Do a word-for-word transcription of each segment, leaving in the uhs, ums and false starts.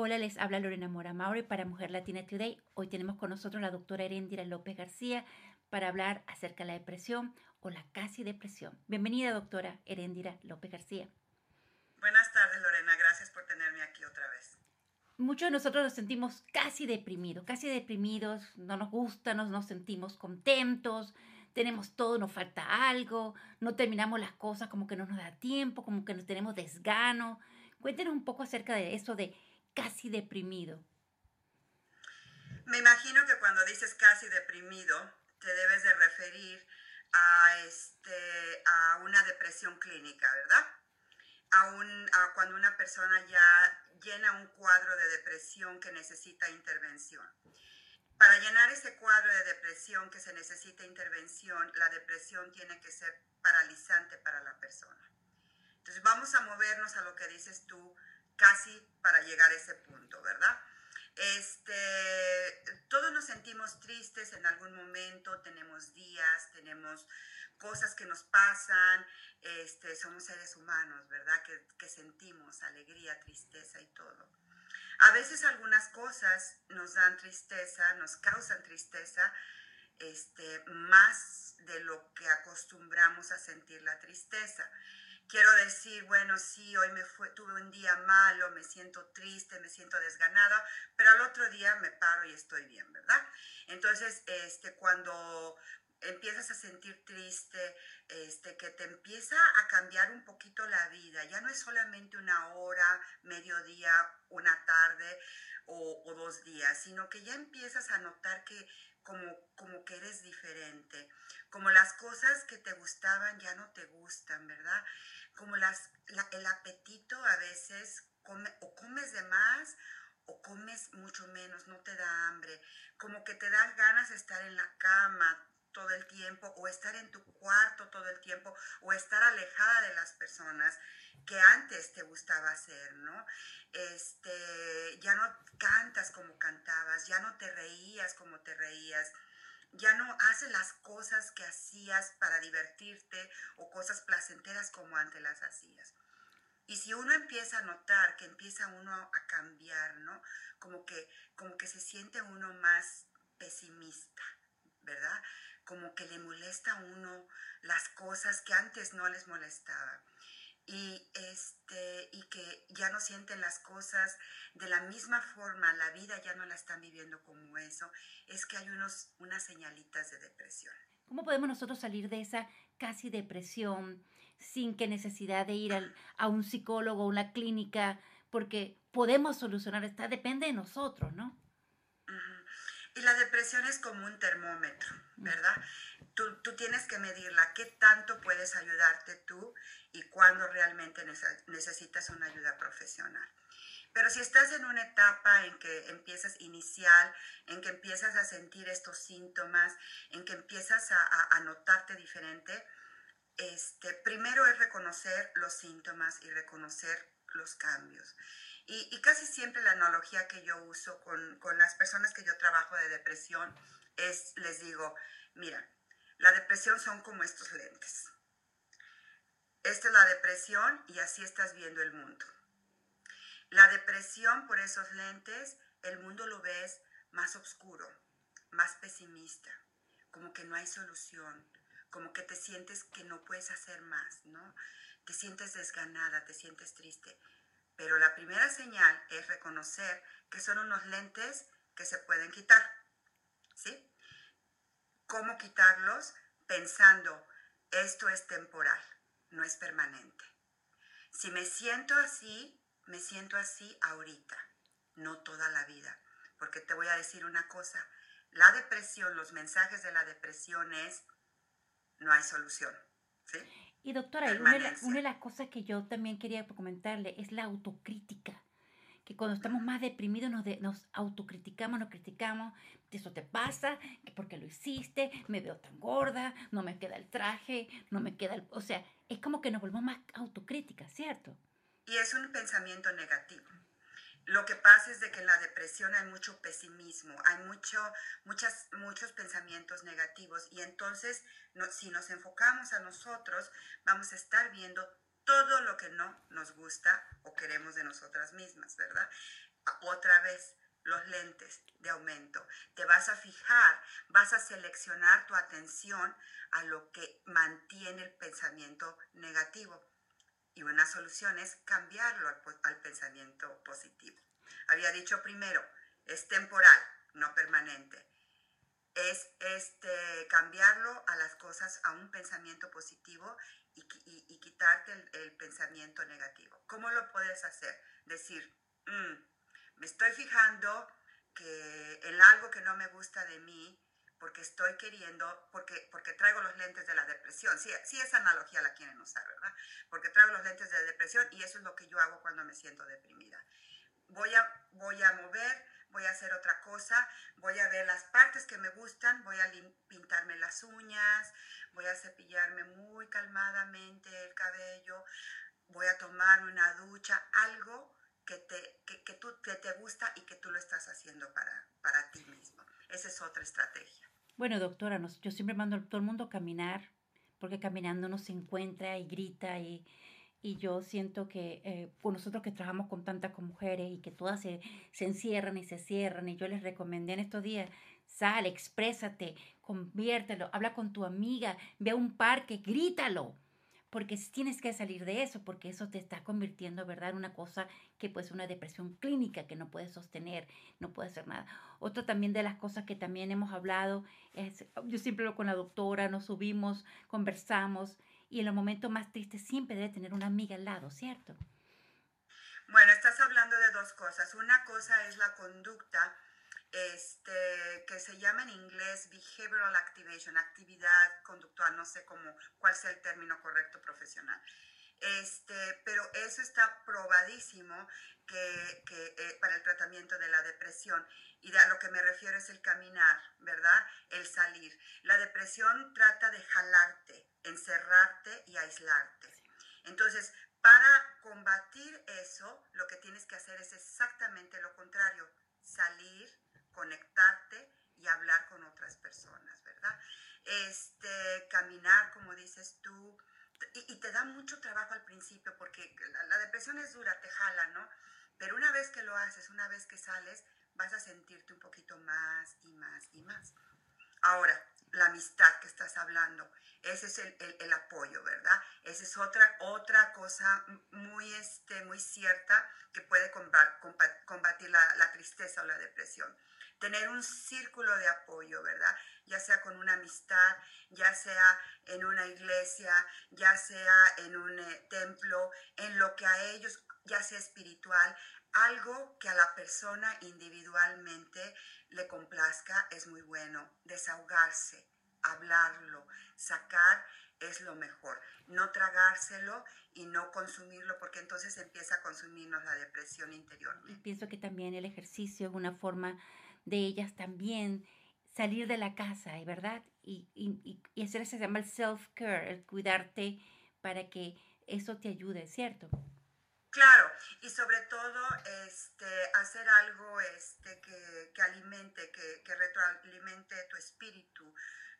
Hola, les habla Lorena Mora Mauri para Mujer Latina Today. Hoy tenemos con nosotros la doctora Eréndira López García para hablar acerca de la depresión o la casi depresión. Bienvenida, doctora Eréndira López García. Buenas tardes, Lorena. Gracias por tenerme aquí otra vez. Muchos de nosotros nos sentimos casi deprimidos, casi deprimidos, no nos gusta, no nos sentimos contentos, tenemos todo, nos falta algo, no terminamos las cosas, como que no nos da tiempo, como que nos tenemos desgano. Cuéntenos un poco acerca de eso de casi deprimido. Me imagino que cuando dices casi deprimido, te debes de referir a, este, a una depresión clínica, ¿verdad? A un, a cuando una persona ya llena un cuadro de depresión que necesita intervención. Para llenar ese cuadro de depresión que se necesita intervención, la depresión tiene que ser paralizante para la persona. Entonces vamos a movernos a lo que dices tú, casi para llegar a ese punto, ¿verdad? Este, todos nos sentimos tristes en algún momento, tenemos días, tenemos cosas que nos pasan, este, somos seres humanos, ¿verdad? Que, que sentimos alegría, tristeza y todo. A veces algunas cosas nos dan tristeza, nos causan tristeza, este, más de lo que acostumbramos a sentir la tristeza. Quiero decir, bueno, sí, hoy me fue, tuve un día malo, me siento triste, me siento desganada, pero al otro día me paro y estoy bien, ¿verdad? Entonces, este, cuando empiezas a sentir triste, este, que te empieza a cambiar un poquito la vida, ya no es solamente una hora, mediodía, una tarde o, o dos días, sino que ya empiezas a notar que Como, como que eres diferente, como las cosas que te gustaban ya no te gustan, ¿verdad? Como las, la, el apetito a veces, come, o comes de más o comes mucho menos, no te da hambre, como que te dan ganas de estar en la cama todo el tiempo o estar en tu cuarto todo el tiempo o estar alejada de las personas que antes te gustaba hacer, ¿no? Este, ya no cantas como cantabas, ya no te reías como te reías, ya no haces las cosas que hacías para divertirte o cosas placenteras como antes las hacías. Y si uno empieza a notar que empieza uno a cambiar, ¿no? Como que, como que se siente uno más pesimista, ¿verdad? Como que le molesta a uno las cosas que antes no les molestaba. Y, este, y que ya no sienten las cosas de la misma forma, la vida ya no la están viviendo como eso, es que hay unos, unas señalitas de depresión. ¿Cómo podemos nosotros salir de esa casi depresión sin que necesidad de ir al, a un psicólogo o una clínica? Porque podemos solucionar, esta, depende de nosotros, ¿no? Uh-huh. Y la depresión es como un termómetro, ¿verdad? Tú, tú tienes que medirla, qué tanto puedes ayudarte tú y cuándo realmente necesitas una ayuda profesional. Pero si estás en una etapa en que empiezas inicial, en que empiezas a sentir estos síntomas, en que empiezas a, a, a notarte diferente, este, primero es reconocer los síntomas y reconocer los cambios. Y, y casi siempre la analogía que yo uso con, con las personas que yo trabajo de depresión es, les digo, mira, la depresión son como estos lentes. Esta es la depresión y así estás viendo el mundo. La depresión por esos lentes, el mundo lo ves más oscuro, más pesimista, como que no hay solución, como que te sientes que no puedes hacer más, ¿no? Te sientes desganada, te sientes triste. Pero la primera señal es reconocer que son unos lentes que se pueden quitar, ¿sí? ¿Cómo quitarlos? Pensando, esto es temporal, no es permanente. Si me siento así, me siento así ahorita, no toda la vida. Porque te voy a decir una cosa, la depresión, los mensajes de la depresión es, no hay solución, ¿sí? Y doctora, una de, la, una de las cosas que yo también quería comentarle es la autocrítica, que cuando estamos más deprimidos nos, de, nos autocriticamos, nos criticamos, eso te pasa, porque lo hiciste, me veo tan gorda, no me queda el traje, no me queda el... O sea, es como que nos volvemos más autocríticas, ¿cierto? Y es un pensamiento negativo. Lo que pasa es de que en la depresión hay mucho pesimismo, hay mucho, muchas, muchos pensamientos negativos y entonces no, si nos enfocamos a nosotros vamos a estar viendo todo lo que no nos gusta o queremos de nosotras mismas, ¿verdad? otra vez los lentes de aumento. Te vas a fijar, vas a seleccionar tu atención a lo que mantiene el pensamiento negativo. Y una solución es cambiarlo al, al pensamiento positivo. Había dicho primero, es temporal, no permanente. Es este, cambiarlo a las cosas, a un pensamiento positivo y, y, y quitarte el, el pensamiento negativo. ¿Cómo lo puedes hacer? Decir, mm, me estoy fijando que en algo que no me gusta de mí, porque estoy queriendo, porque, porque traigo los lentes de la depresión. Sí, sí, esa analogía la quieren usar, ¿verdad? Porque traigo los lentes de la depresión y eso es lo que yo hago cuando me siento deprimida. Voy a, voy a mover, voy a hacer otra cosa, voy a ver las partes que me gustan, voy a pintarme las uñas, voy a cepillarme muy calmadamente el cabello, voy a tomar una ducha, algo que te, que, que tú, que te gusta y que tú lo estás haciendo para, para ti mismo. Esa es otra estrategia. Bueno, doctora, nos, yo siempre mando a todo el mundo a caminar, porque caminando uno se encuentra y grita y... Y yo siento que eh, por nosotros que trabajamos con tantas con mujeres y que todas se, se encierran y se cierran, y yo les recomendé en estos días, sal, exprésate, conviértelo, habla con tu amiga, ve a un parque, grítalo, porque tienes que salir de eso, porque eso te está convirtiendo, ¿verdad?, en una cosa que pues una depresión clínica que no puedes sostener, no puedes hacer nada. Otra también de las cosas que también hemos hablado, es, yo siempre hablo con la doctora, nos subimos, conversamos. Y en los momentos más tristes siempre debe tener una amiga al lado, ¿cierto? Bueno, estás hablando de dos cosas. Una cosa es la conducta este, que se llama en inglés behavioral activation, actividad conductual, no sé cómo, cuál sea el término correcto profesional. Este, pero eso está probadísimo que, que, eh, para el tratamiento de la depresión. Y de a lo que me refiero es el caminar, ¿verdad? El salir. La depresión trata de jalarte, encerrarte y aislarte. Entonces, para combatir eso, lo que tienes que hacer es exactamente lo contrario. Salir, conectarte y hablar con otras personas, ¿verdad? Este, caminar, como dices tú. Y, y te da mucho trabajo al principio porque la, la depresión es dura, te jala, ¿no? Pero una vez que lo haces, una vez que sales, vas a sentirte un poquito más y más y más. Ahora, la amistad que estás hablando, ese es el, el, el apoyo, ¿verdad? Esa es otra, otra cosa muy, este, muy cierta que puede combatir la, la tristeza o la depresión. Tener un círculo de apoyo, ¿verdad? Ya sea con una amistad, ya sea en una iglesia, ya sea en un eh, templo, en lo que a ellos, ya sea espiritual, algo que a la persona individualmente le complazca es muy bueno. Desahogarse, hablarlo, sacar es lo mejor. No tragárselo y no consumirlo, porque entonces empieza a consumirnos la depresión interior. Y pienso que también el ejercicio es una forma de ellas también salir de la casa, ¿verdad? Y, y, y hacer eso se llama el self-care, el cuidarte para que eso te ayude, ¿cierto? Claro, y sobre todo este, hacer algo este, que, que alimente, que, que retroalimente tu espíritu,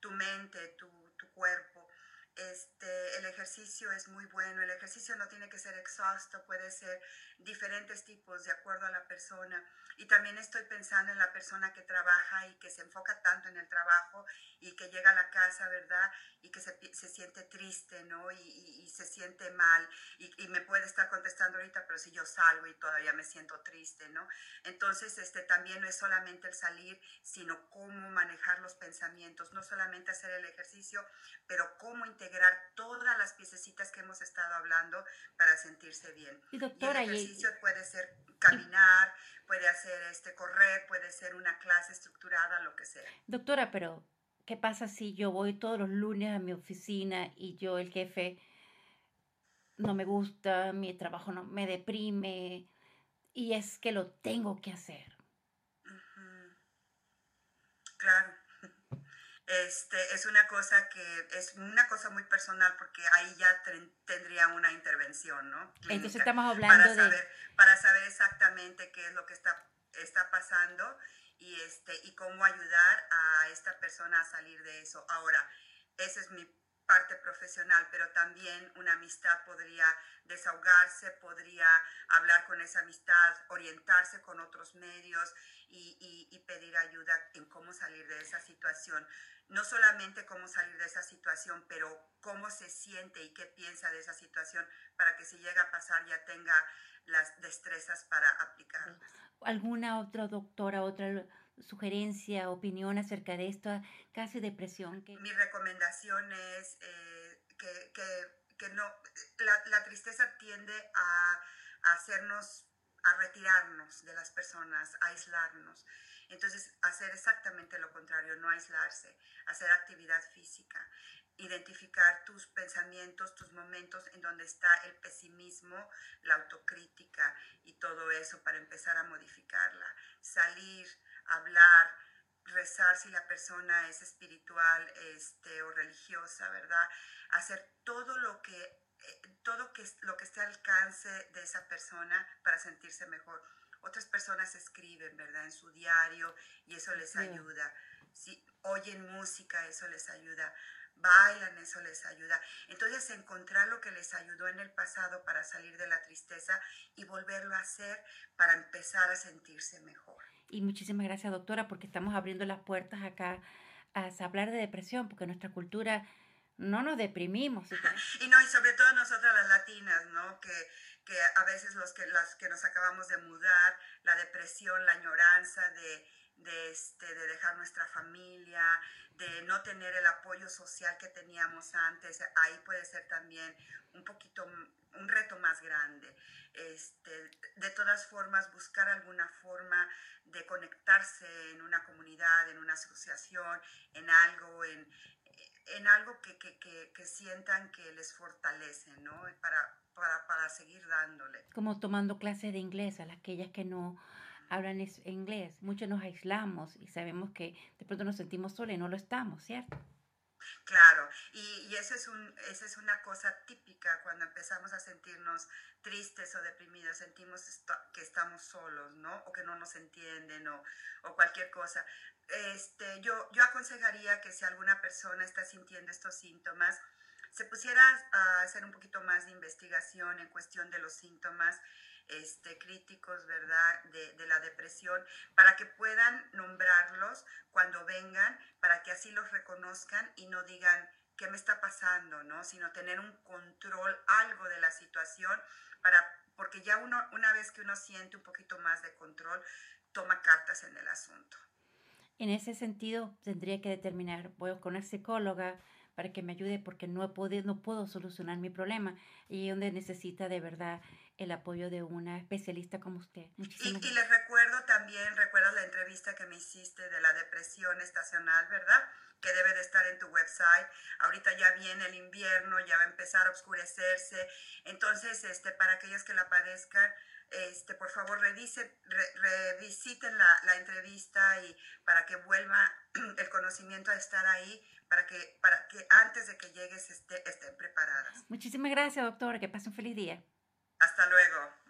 tu mente, tu, tu cuerpo. Este, el ejercicio es muy bueno, el ejercicio no tiene que ser exhausto, puede ser diferentes tipos de acuerdo a la persona. Y también estoy pensando en la persona que trabaja y que se enfoca tanto en el trabajo y que llega a la casa, ¿verdad? Y que se, se siente triste, ¿no? Y, y, y se siente mal y, y me puede estar contestando ahorita, pero si yo salgo y todavía me siento triste, ¿no? Entonces, este, también no es solamente el salir, sino cómo manejar los pensamientos, no solamente hacer el ejercicio, pero cómo interactuar, integrar todas las piececitas que hemos estado hablando para sentirse bien. Y, doctora, y el ejercicio y, puede ser caminar, y, puede hacer este correr, puede ser una clase estructurada, lo que sea. Doctora, pero ¿qué pasa si yo voy todos los lunes a mi oficina y yo, el jefe, no me gusta, mi trabajo no me deprime y es que lo tengo que hacer? Uh-huh. Claro. Este, es una cosa que es una cosa muy personal porque ahí ya ten, tendría una intervención, ¿no? Clínica. Entonces estamos hablando para saber, de... para saber exactamente qué es lo que está, está pasando y, este, y cómo ayudar a esta persona a salir de eso. Ahora, esa es mi parte profesional, pero también una amistad podría desahogarse, podría hablar con esa amistad, orientarse con otros medios y, y, y pedir ayuda en cómo salir de esa situación. No solamente cómo salir de esa situación, pero cómo se siente y qué piensa de esa situación para que si llega a pasar ya tenga las destrezas para aplicarlas. ¿Alguna otra doctora, otra sugerencia, opinión acerca de esta casi depresión? Que... Mi recomendación es eh, que, que, que no, la, la tristeza tiende a, a hacernos, a retirarnos de las personas, a aislarnos. Entonces, hacer exactamente lo contrario, no aislarse, hacer actividad física, identificar tus pensamientos, tus momentos en donde está el pesimismo, la autocrítica y todo eso para empezar a modificarla. Salir, hablar, rezar si la persona es espiritual este, o religiosa, ¿verdad? Hacer todo lo que, todo que, lo que esté al alcance de esa persona para sentirse mejor. Otras personas escriben, ¿verdad?, en su diario y eso les ayuda. Si oyen música, eso les ayuda. Bailan, eso les ayuda. Entonces, encontrar lo que les ayudó en el pasado para salir de la tristeza y volverlo a hacer para empezar a sentirse mejor. Y muchísimas gracias, doctora, porque estamos abriendo las puertas acá a hablar de depresión, porque nuestra cultura... no nos deprimimos. ¿Sí? Y no, y sobre todo nosotras las latinas, ¿no? Que, que a veces los que, las que nos acabamos de mudar, la depresión, la añoranza de, de, este, de dejar nuestra familia, de no tener el apoyo social que teníamos antes, ahí puede ser también un poquito, un reto más grande. Este, de todas formas, buscar alguna forma de conectarse en una comunidad, en una asociación, en algo, en... en algo que, que, que, que sientan que les fortalece, ¿no? Para, para, para seguir dándole. Como tomando clases de inglés a las aquellas que no hablan es, inglés. Muchos nos aislamos y sabemos que de pronto nos sentimos solos y no lo estamos, ¿cierto? Claro, y, y eso es un, esa es una cosa típica cuando empezamos a sentirnos tristes o deprimidos, sentimos esto, que estamos solos, ¿no? O que no nos entienden o, o cualquier cosa. Este, yo, yo aconsejaría que si alguna persona está sintiendo estos síntomas, se pusiera a hacer un poquito más de investigación en cuestión de los síntomas este, críticos, ¿verdad?, de, de la depresión, para que puedan nombrarlos cuando vengan, para que así los reconozcan y no digan qué me está pasando, ¿no?, sino tener un control, algo de la situación, para, porque ya uno, una vez que uno siente un poquito más de control, toma cartas en el asunto. En ese sentido, tendría que determinar, voy con una psicóloga para que me ayude porque no puedo, no puedo solucionar mi problema. Y es donde necesita de verdad el apoyo de una especialista como usted. Muchísimas y, y les recuerdo también, recuerdas la entrevista que me hiciste de la depresión estacional, ¿verdad?, que debe de estar en tu website. Ahorita ya viene el invierno, ya va a empezar a oscurecerse. Entonces, este, para aquellas que la padezcan, Este, por favor, revise, re, revisiten la, la entrevista y para que vuelva el conocimiento a estar ahí, para que, para que antes de que llegues esté, estén preparadas. Muchísimas gracias, doctora. Que pase un feliz día. Hasta luego.